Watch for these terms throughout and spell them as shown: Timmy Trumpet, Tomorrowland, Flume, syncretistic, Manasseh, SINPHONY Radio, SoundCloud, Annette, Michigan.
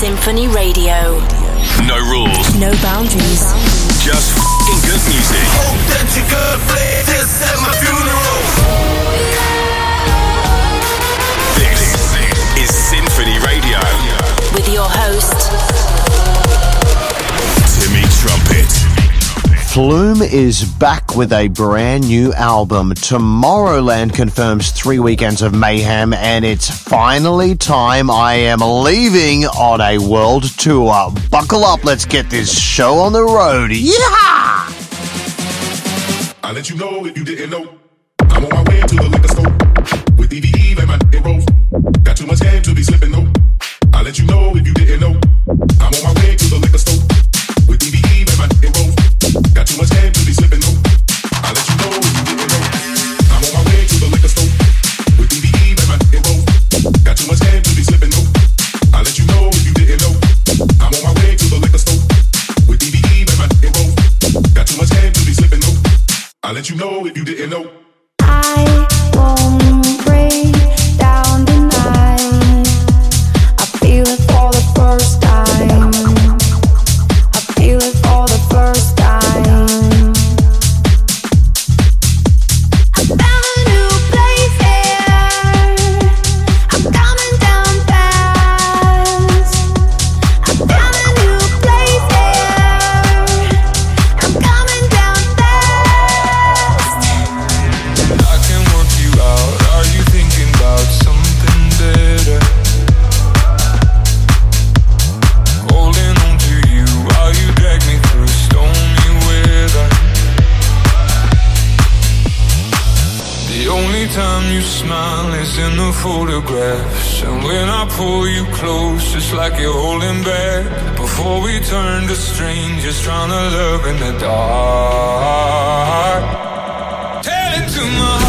Symphony Radio. No rules. No boundaries. Just f***ing good music. Authentic good play. This at my funeral. This is Symphony Radio. With your host, Timmy Trumpet. Flume is back with a brand new album. Tomorrowland confirms 3 weekends of mayhem, and it's finally time. I am leaving on a world tour. Buckle up, let's get this show on the road. Yeehaw! I'll let you know if you didn't know. I'm on my way to the liquor store with DVE and my rolls. Got too much game to be slipping, though. I'll let you know if you didn't know. I'm on my way to the liquor store with DVE and my rolls. Got too much game to be slipping, though. I'll let you know if you didn't know. I'm on my way to the liquor store with DVE and my roll. Got too much game to be slipping, though. I'll let you know if you didn't know. I'm on my way to the liquor store with DVE and my roll. Got too much game to be slipping, though. I'll let you know if you didn't know. I won't break down the night. I feel it for the first time. I feel it for the first time. Photographs, and when I pull you close, it's like you're holding back. Before we turn to strangers, trying to love in the dark. Tell it to my heart.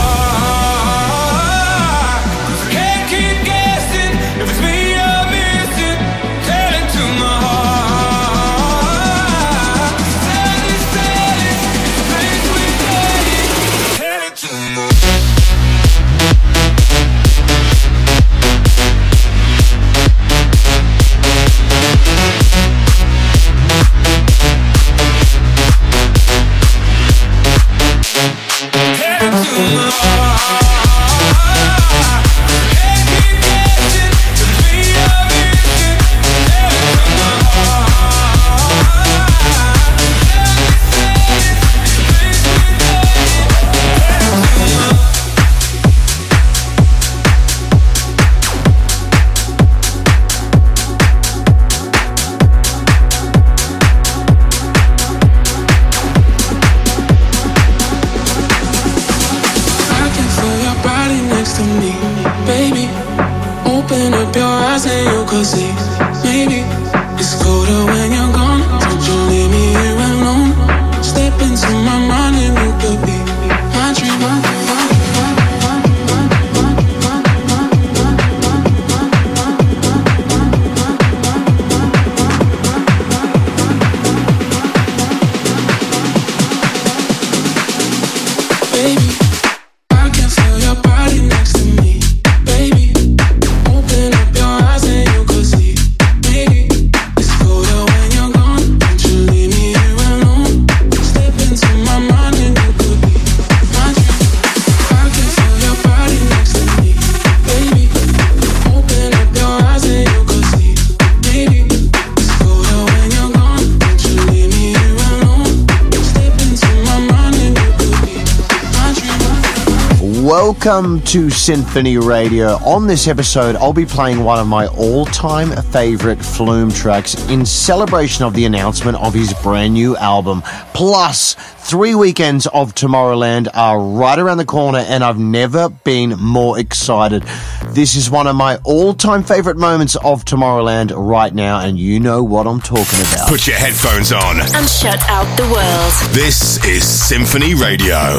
Welcome to Symphony Radio. On this episode, I'll be playing one of my all-time favorite Flume tracks in celebration of the announcement of his brand new album. Plus, 3 weekends of Tomorrowland are right around the corner, and I've never been more excited. This is one of my all-time favorite moments of Tomorrowland right now, and you know what I'm talking about. Put your headphones on and shut out the world. This is Symphony Radio.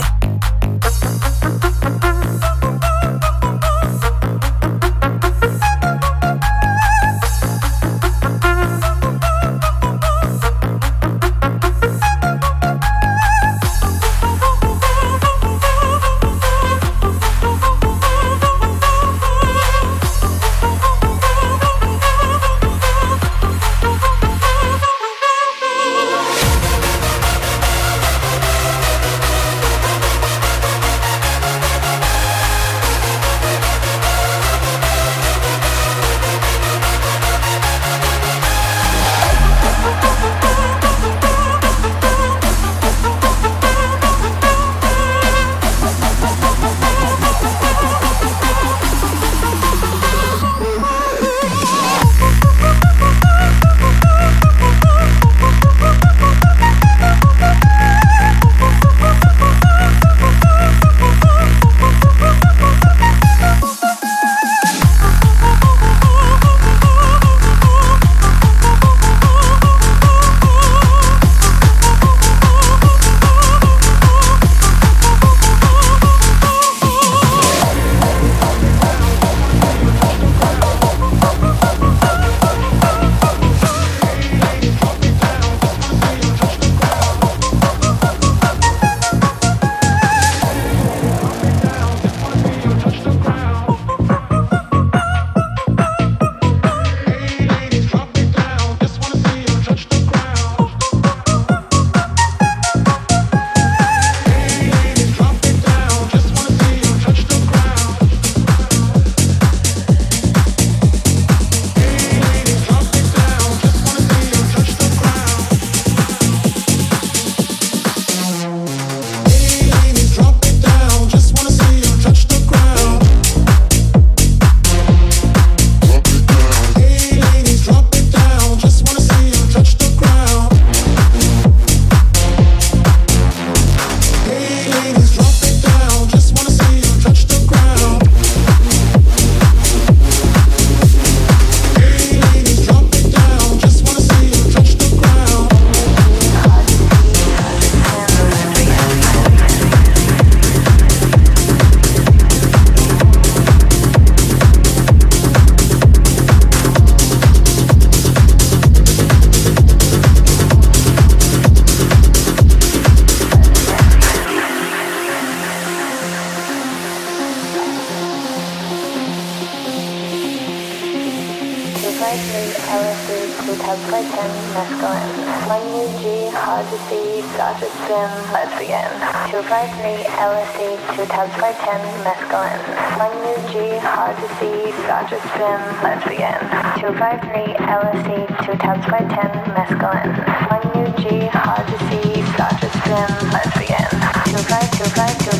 Touched by Tim, mescaline. My new G, hard to see, got to spin, let's begin. 253, LSD, two touched by Tim, mescaline. My new G, hard to see, got to spin, let's begin. 253, LSD, two touched by Tim, mescaline. My new G, hard to see, got to spin, let's begin. 253,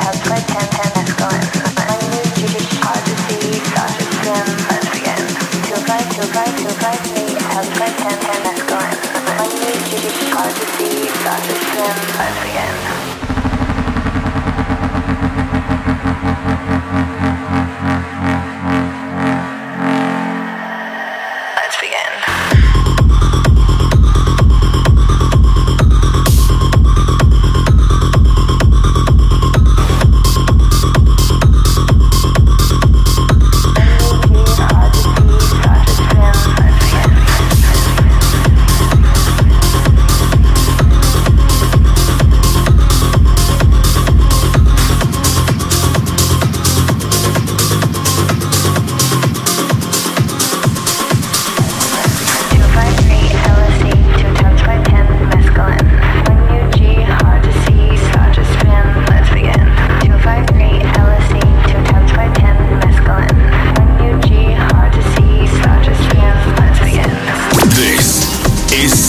touched by Tim, mescaline. My new G, hard to see, got to spin, let's begin. 253. Again.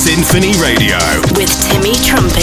Symphony Radio with Timmy Trumpet.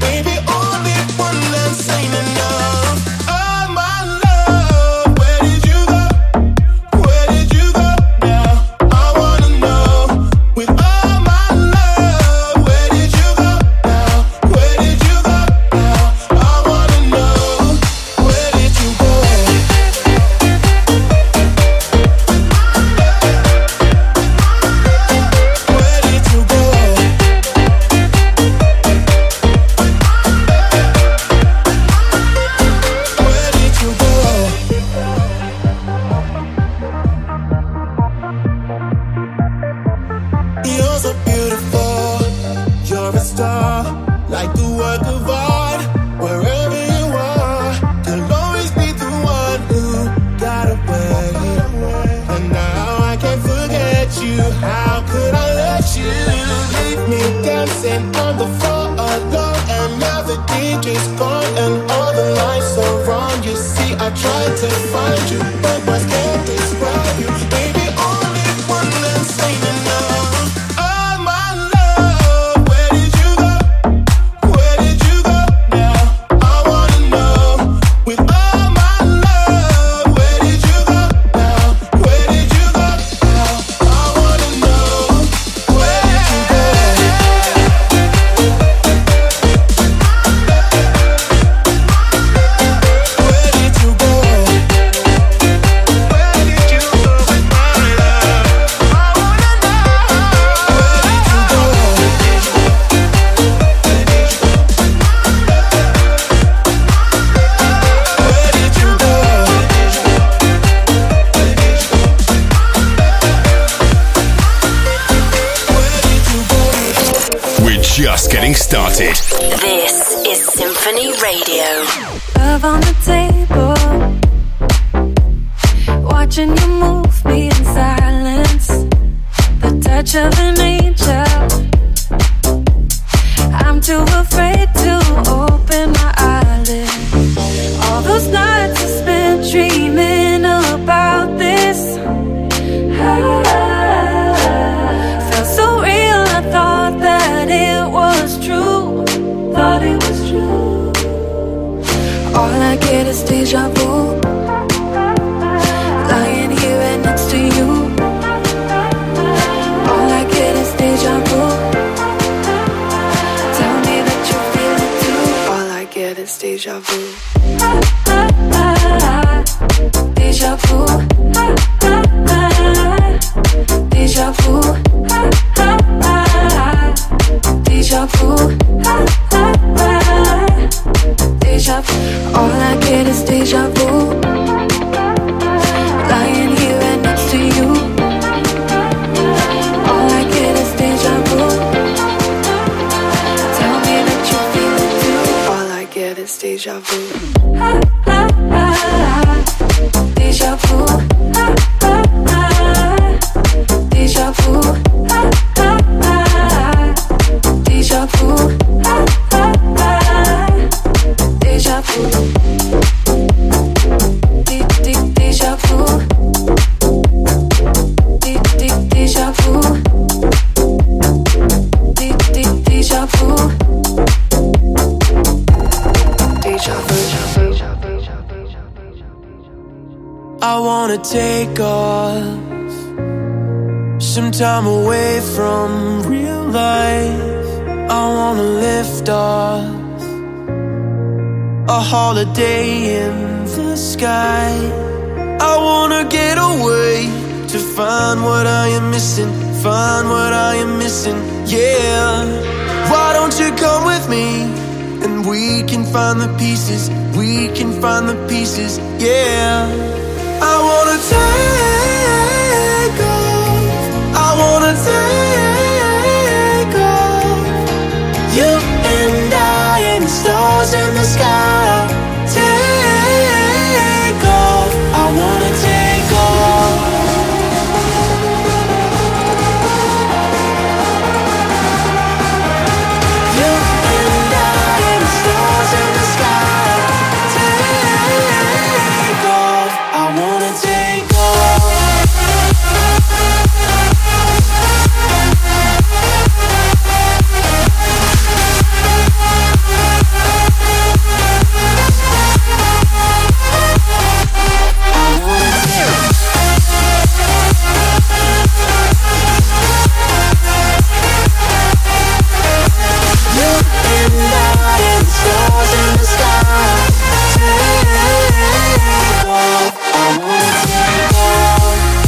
Baby, only one man's ain't enough. All my love.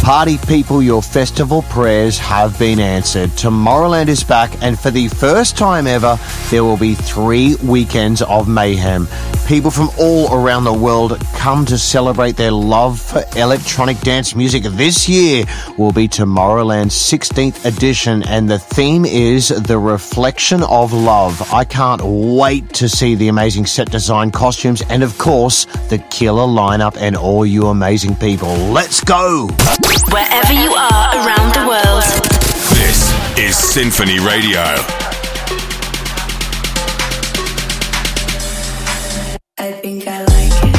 Party people, your festival prayers have been answered. Tomorrowland is back, and for the first time ever, there will be 3 weekends of mayhem. People from all around the world come to celebrate their love for electronic dance music. This year will be Tomorrowland's 16th edition, and the theme is The Reflection of Love. I can't wait to see the amazing set design, costumes, and of course, the killer lineup and all you amazing people. Let's go! Wherever you are around the world, this is SINPHONY Radio. I think I like it.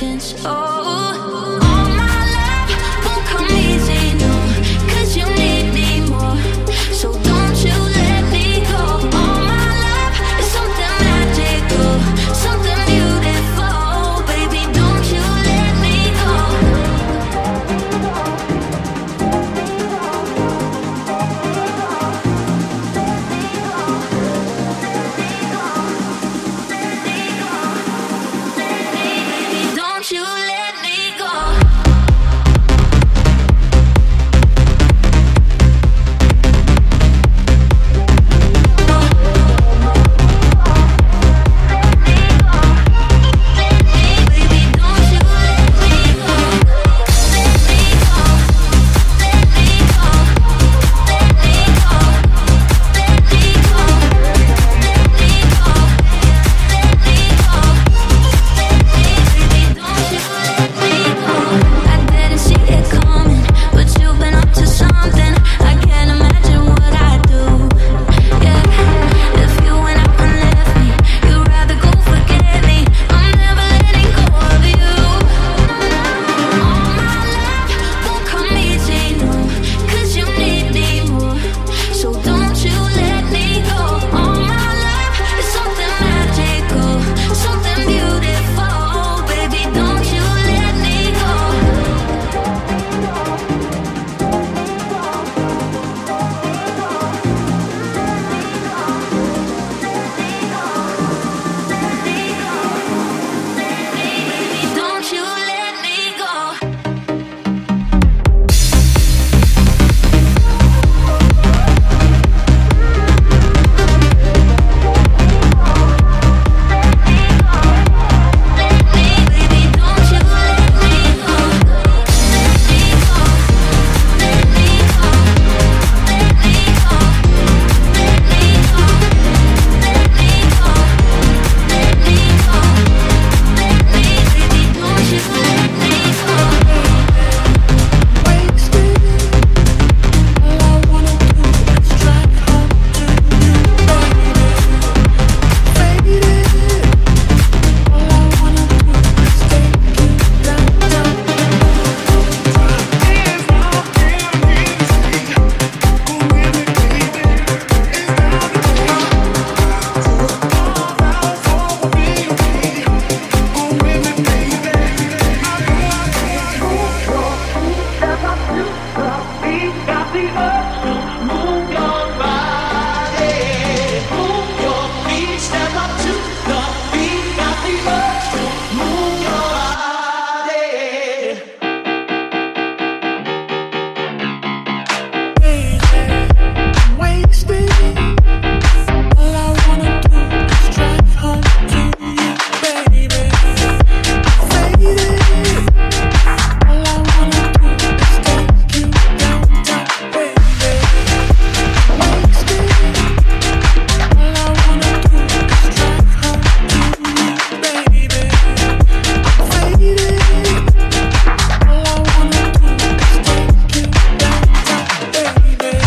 addictions. Oh, all my love won't come easy, no, 'cause you need me more, so don't you let me go. All my love is something magical, something beautiful, baby, don't you let me go. Baby, don't you let me go. I didn't see it coming, but you've been up to something. I can't imagine what I do. Yeah, if you went out and left me, you'd rather go forget me. I'm never letting go of you. All my love won't come easy, no, 'cause you need me more, so don't you let me go. All my love is something magical, something beautiful, baby, don't you let me go. Baby, don't you let me go. Baby, don't you let me go. Let me go. Let me go. Let me go. Let me go. Let me go. Let me go. Let me, baby, don't you let me go.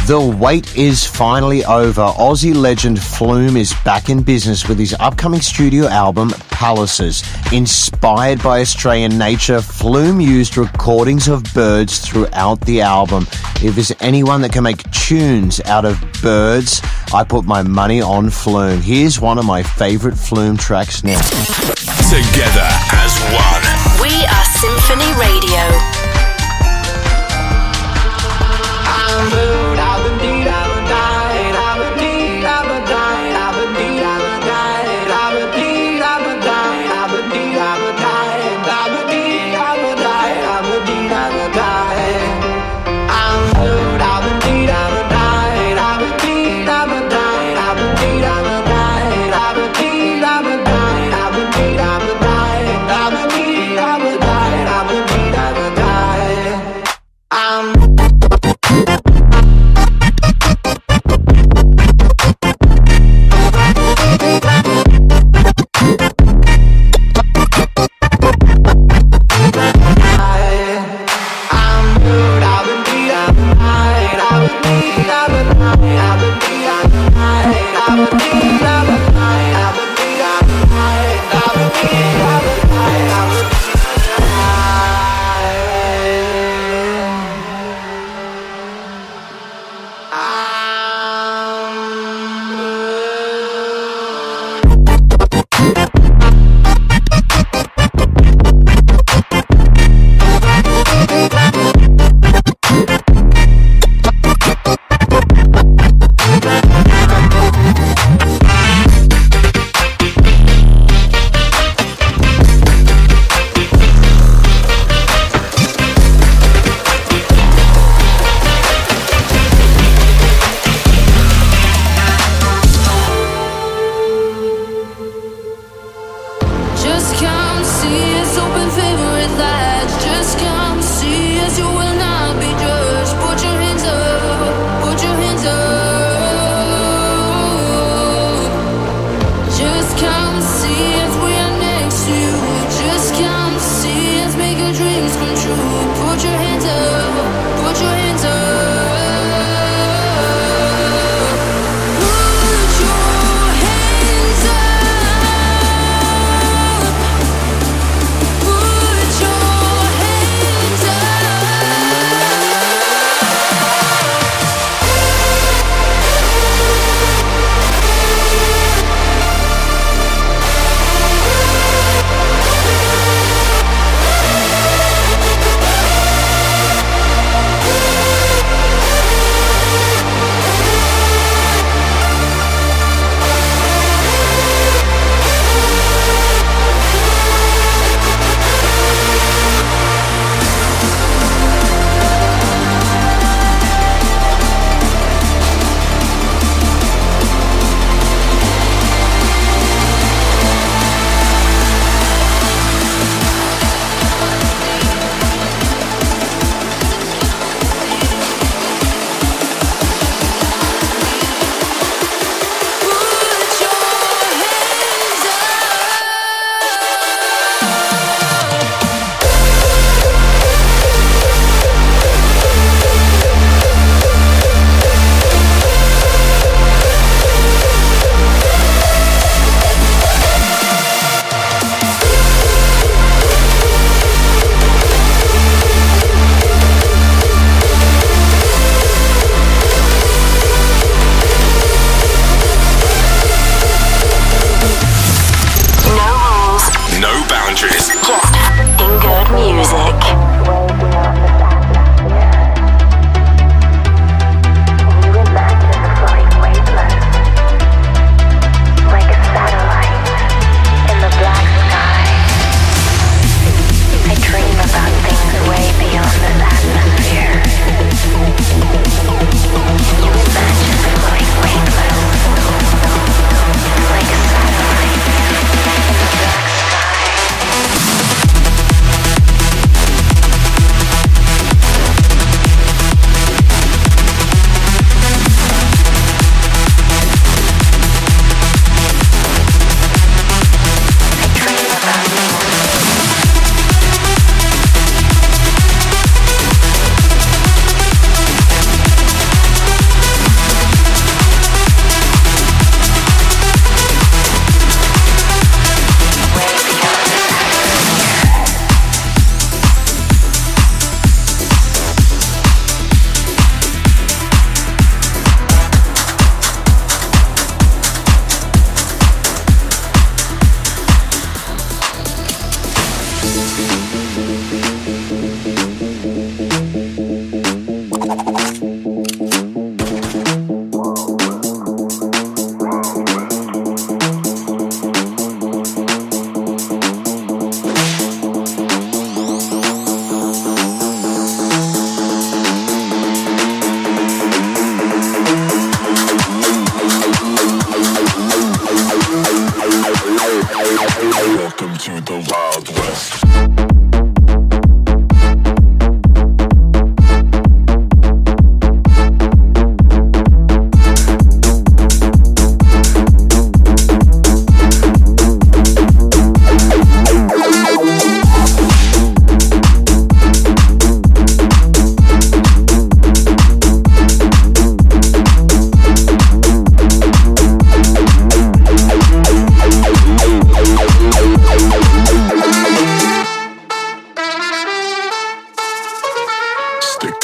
The wait is finally over. Aussie legend Flume is back in business with his upcoming studio album, Palaces. Inspired by Australian nature, Flume used recordings of birds throughout the album. If there's anyone that can make tunes out of birds, I put my money on Flume. Here's one of my favourite Flume tracks now. Together as one. We are Symphony Radio. I would die.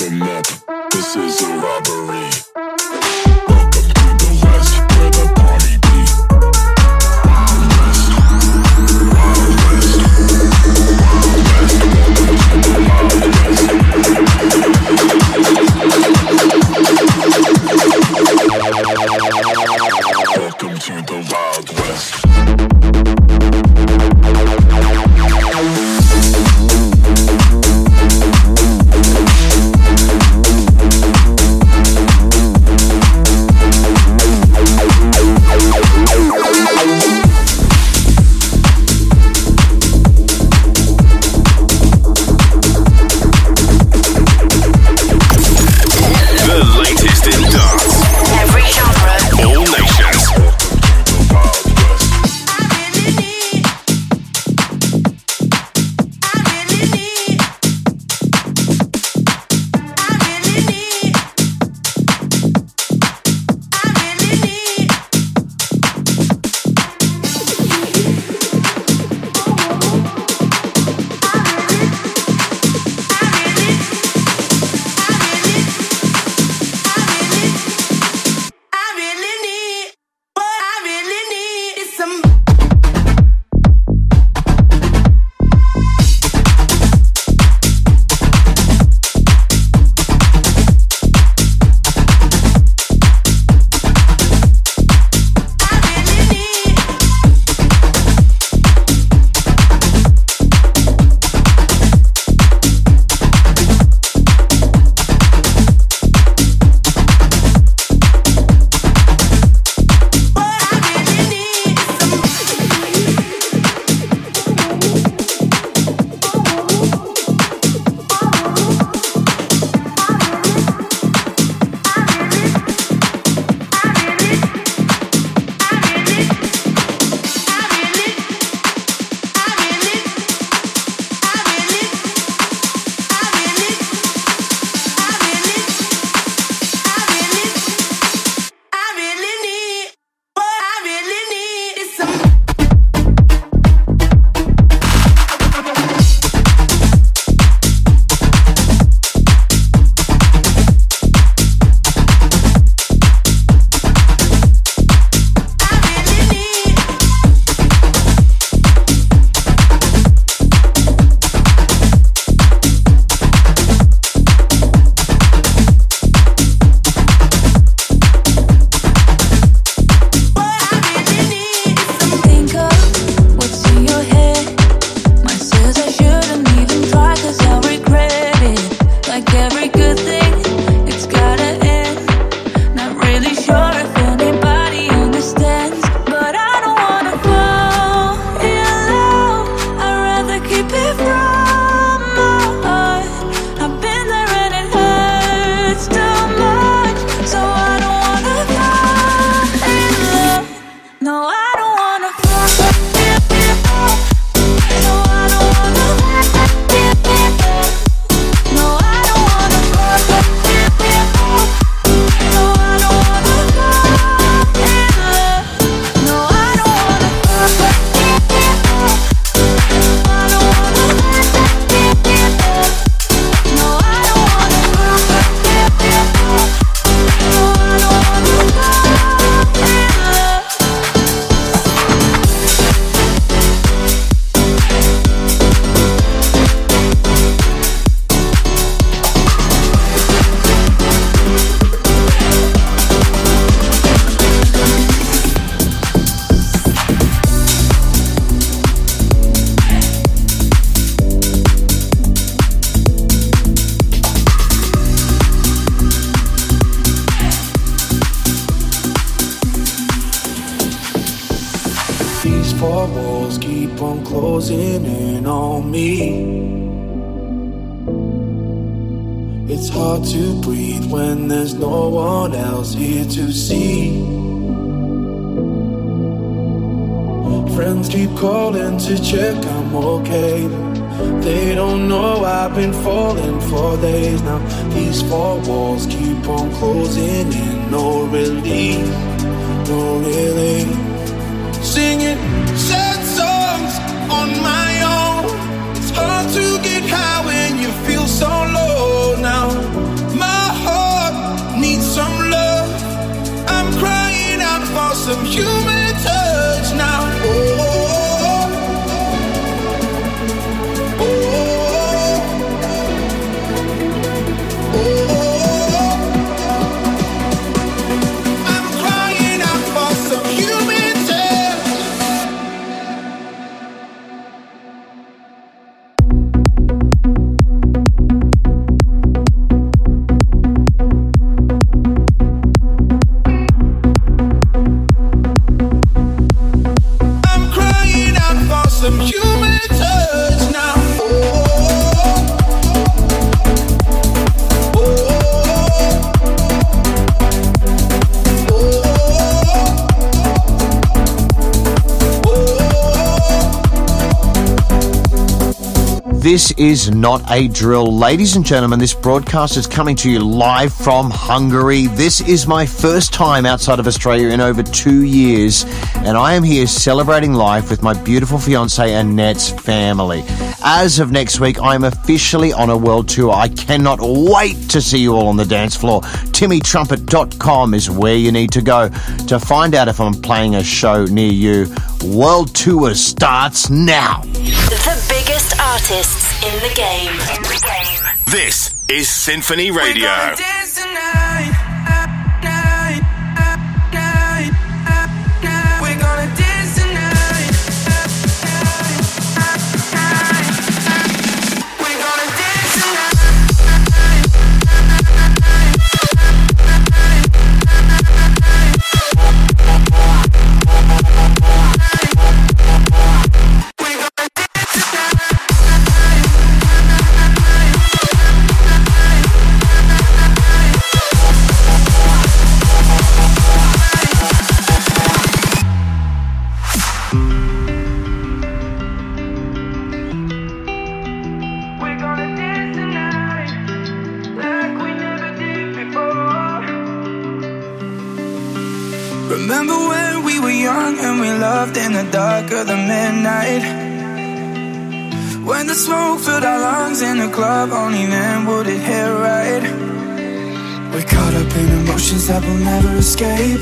Listen up, this is a robbery. Welcome to the West, where the party be. Wild West, Wild West, Wild West. Welcome to the Wild West. Welcome to the Wild West. This is not a drill. Ladies and gentlemen, this broadcast is coming to you live from Hungary. This is my first time outside of Australia in over 2 years, and I am here celebrating life with my beautiful fiancée Annette's family. As of next week, I'm officially on a world tour. I cannot wait to see you all on the dance floor. TimmyTrumpet.com is where you need to go to find out if I'm playing a show near you. World tour starts now. The biggest artists in the game. This is Sinphony Radio. We're gonna dance tonight. In the dark of the midnight, when the smoke filled our lungs in the club, only then would it hit right. We're caught up in emotions that will never escape.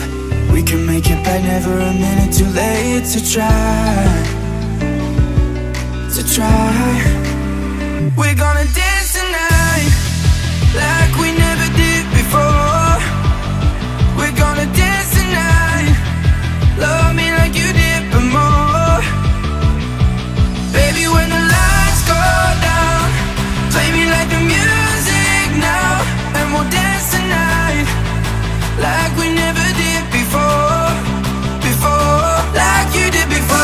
We can make it back, never a minute too late to try, to try. We're gonna dance tonight like we never did before. We're gonna dance tonight. Love me like you did. Baby, when the lights go down, play me like the music now, and we'll dance tonight like we never did before, before, like you did before.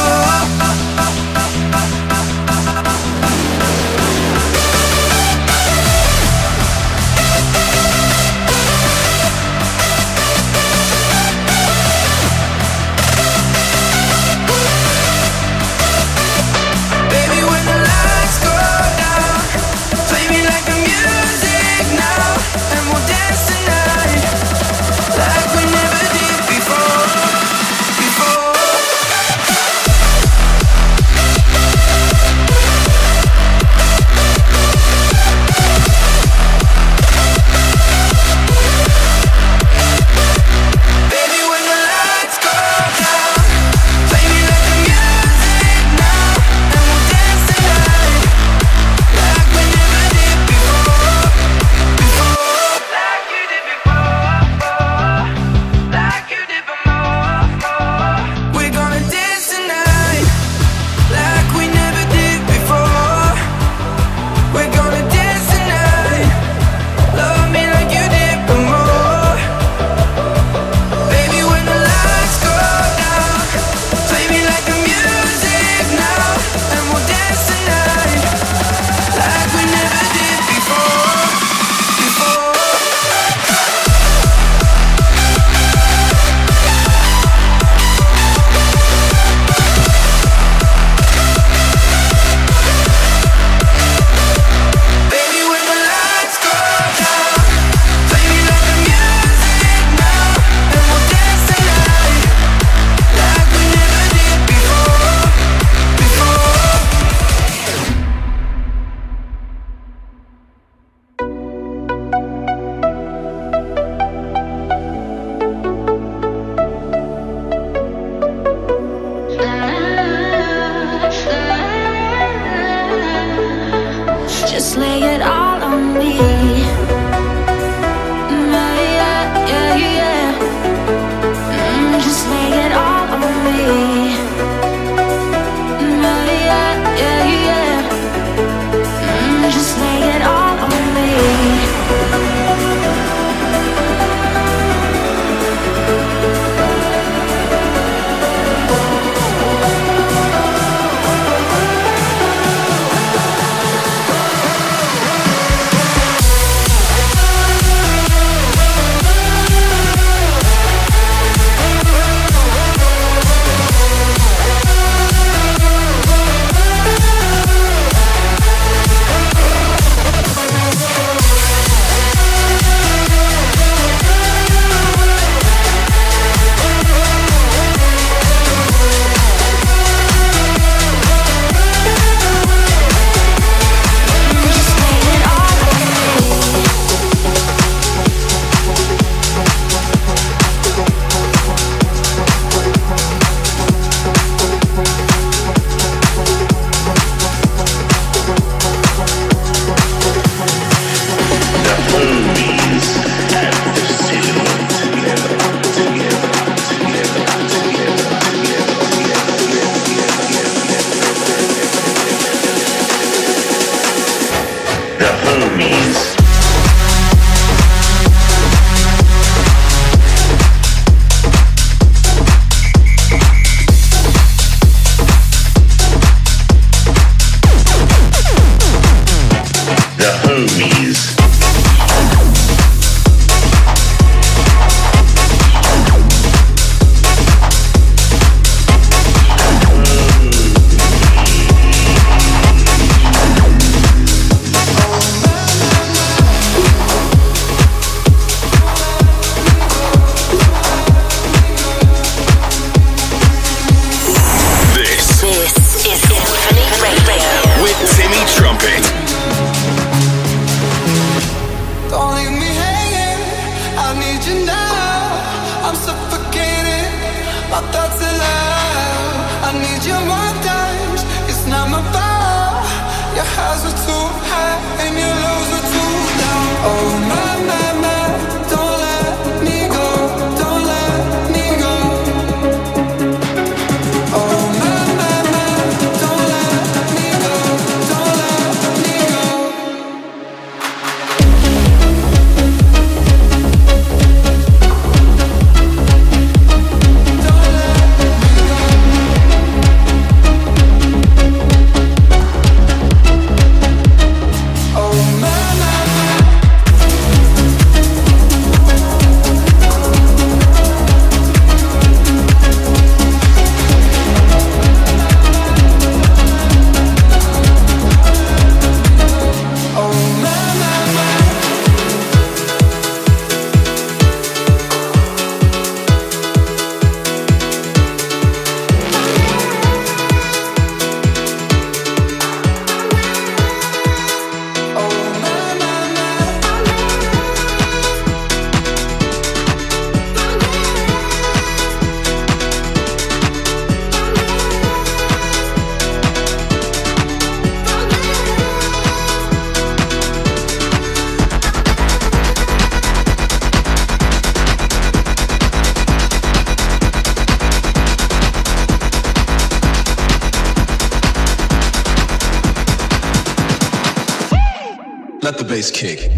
Let the bass kick.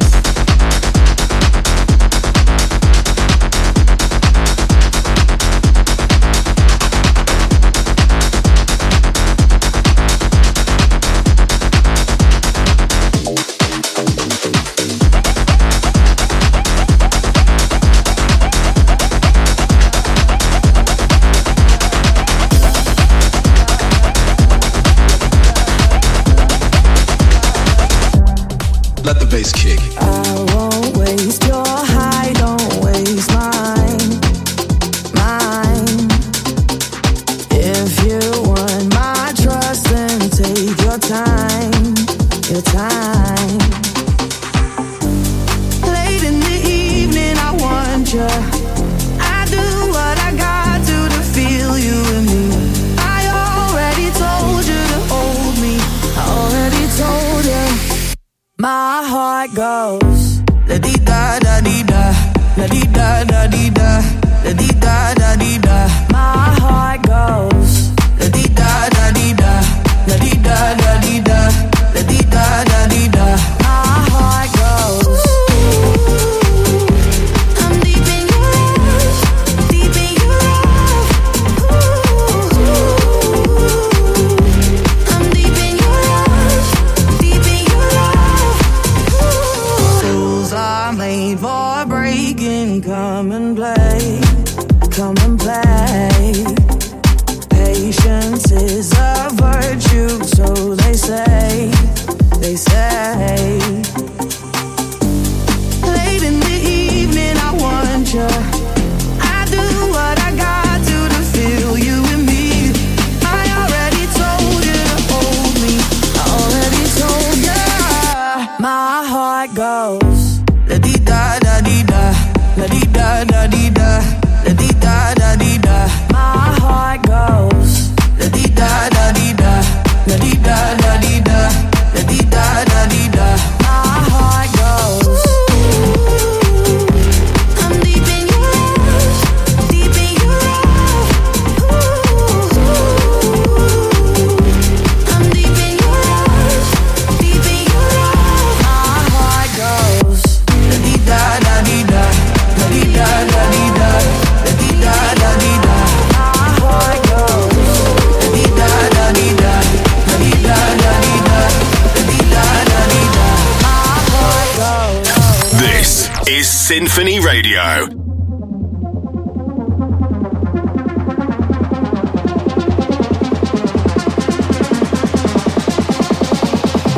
SINPHONY Radio.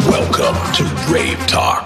Welcome to Rave Talk.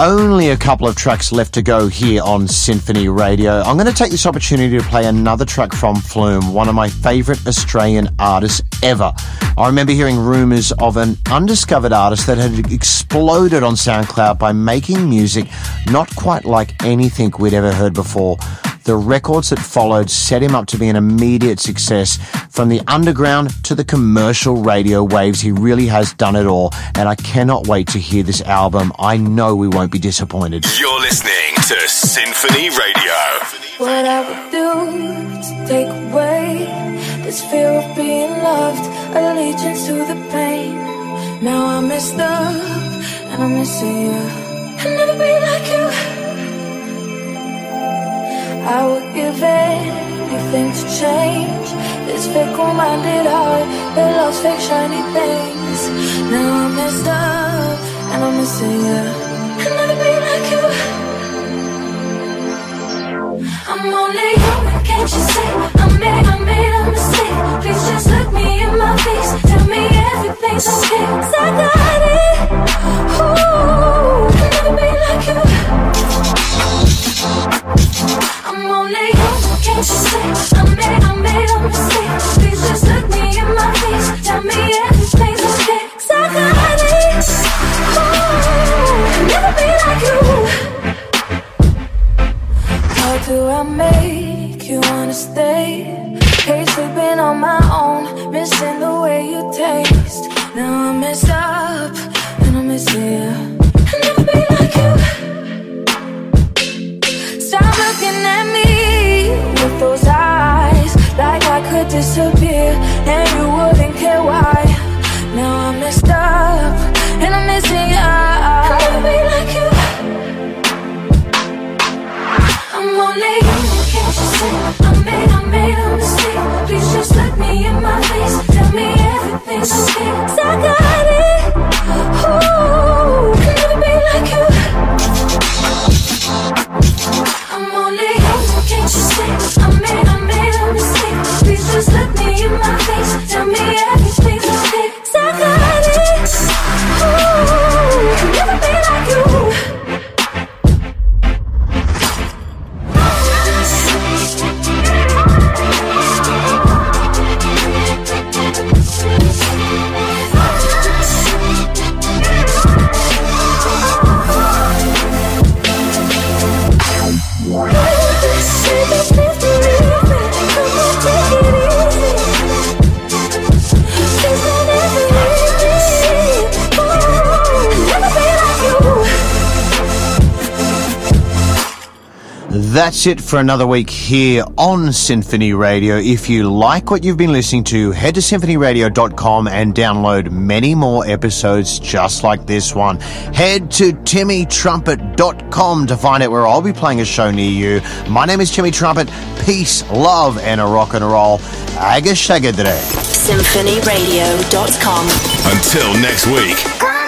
Only a couple of tracks left to go here on Symphony Radio. I'm going to take this opportunity to play another track from Flume, one of my favourite Australian artists ever. I remember hearing rumours of an undiscovered artist that had exploded on SoundCloud by making music not quite like anything we'd ever heard before. The records that followed set him up to be an immediate success. From the underground to the commercial radio waves, he really has done it all. And I cannot wait to hear this album. I know we won't be disappointed. You're listening to Symphony Radio. What I would do to take away this fear of being loved, allegiance to the pain. Now I'm messed up and I'm missing you. I'll never be like you. I would give anything to change this fickle-minded heart that loves fake shiny things. Now I'm messed up and I'm missing you. I'll never be like you. I'm only human, can't you see? I made a mistake. Please just look me in my face. Tell me everything's okay. 'Cause I got it. Ooh, I'll never be like you. Can't you see? I made a mistake. Please just look me in my face. Tell me everything's okay. 'Cause I got it. Ooh, never be like you. How do I make you wanna stay? Hate sleeping on my own, missing the way you taste. Now I'm messed up and I'm missing you. I'll never be like you. Stop looking at me with those eyes, like I could disappear and you wouldn't care why. Now I'm messed up and I'm missing you. I'll never be like you. I'm only human, can't you see? I made a mistake. Please just look me in my face. Tell me everything's okay. 'Cause I got it. Ooh, I'll never be like you. I'm only human, can't you see? I made a mistake. Please just look me in my face. Tell me everything's okay. 'Cause I got it. Ooh, I'll never be like you. That's it for another week here on Symphony Radio. If you like what you've been listening to, head to symphonyradio.com and download many more episodes just like this one. Head to timmytrumpet.com to find out where I'll be playing a show near you. My name is Timmy Trumpet. Peace, love, and a rock and roll. Aga shaga today. Symphonyradio.com. Until next week.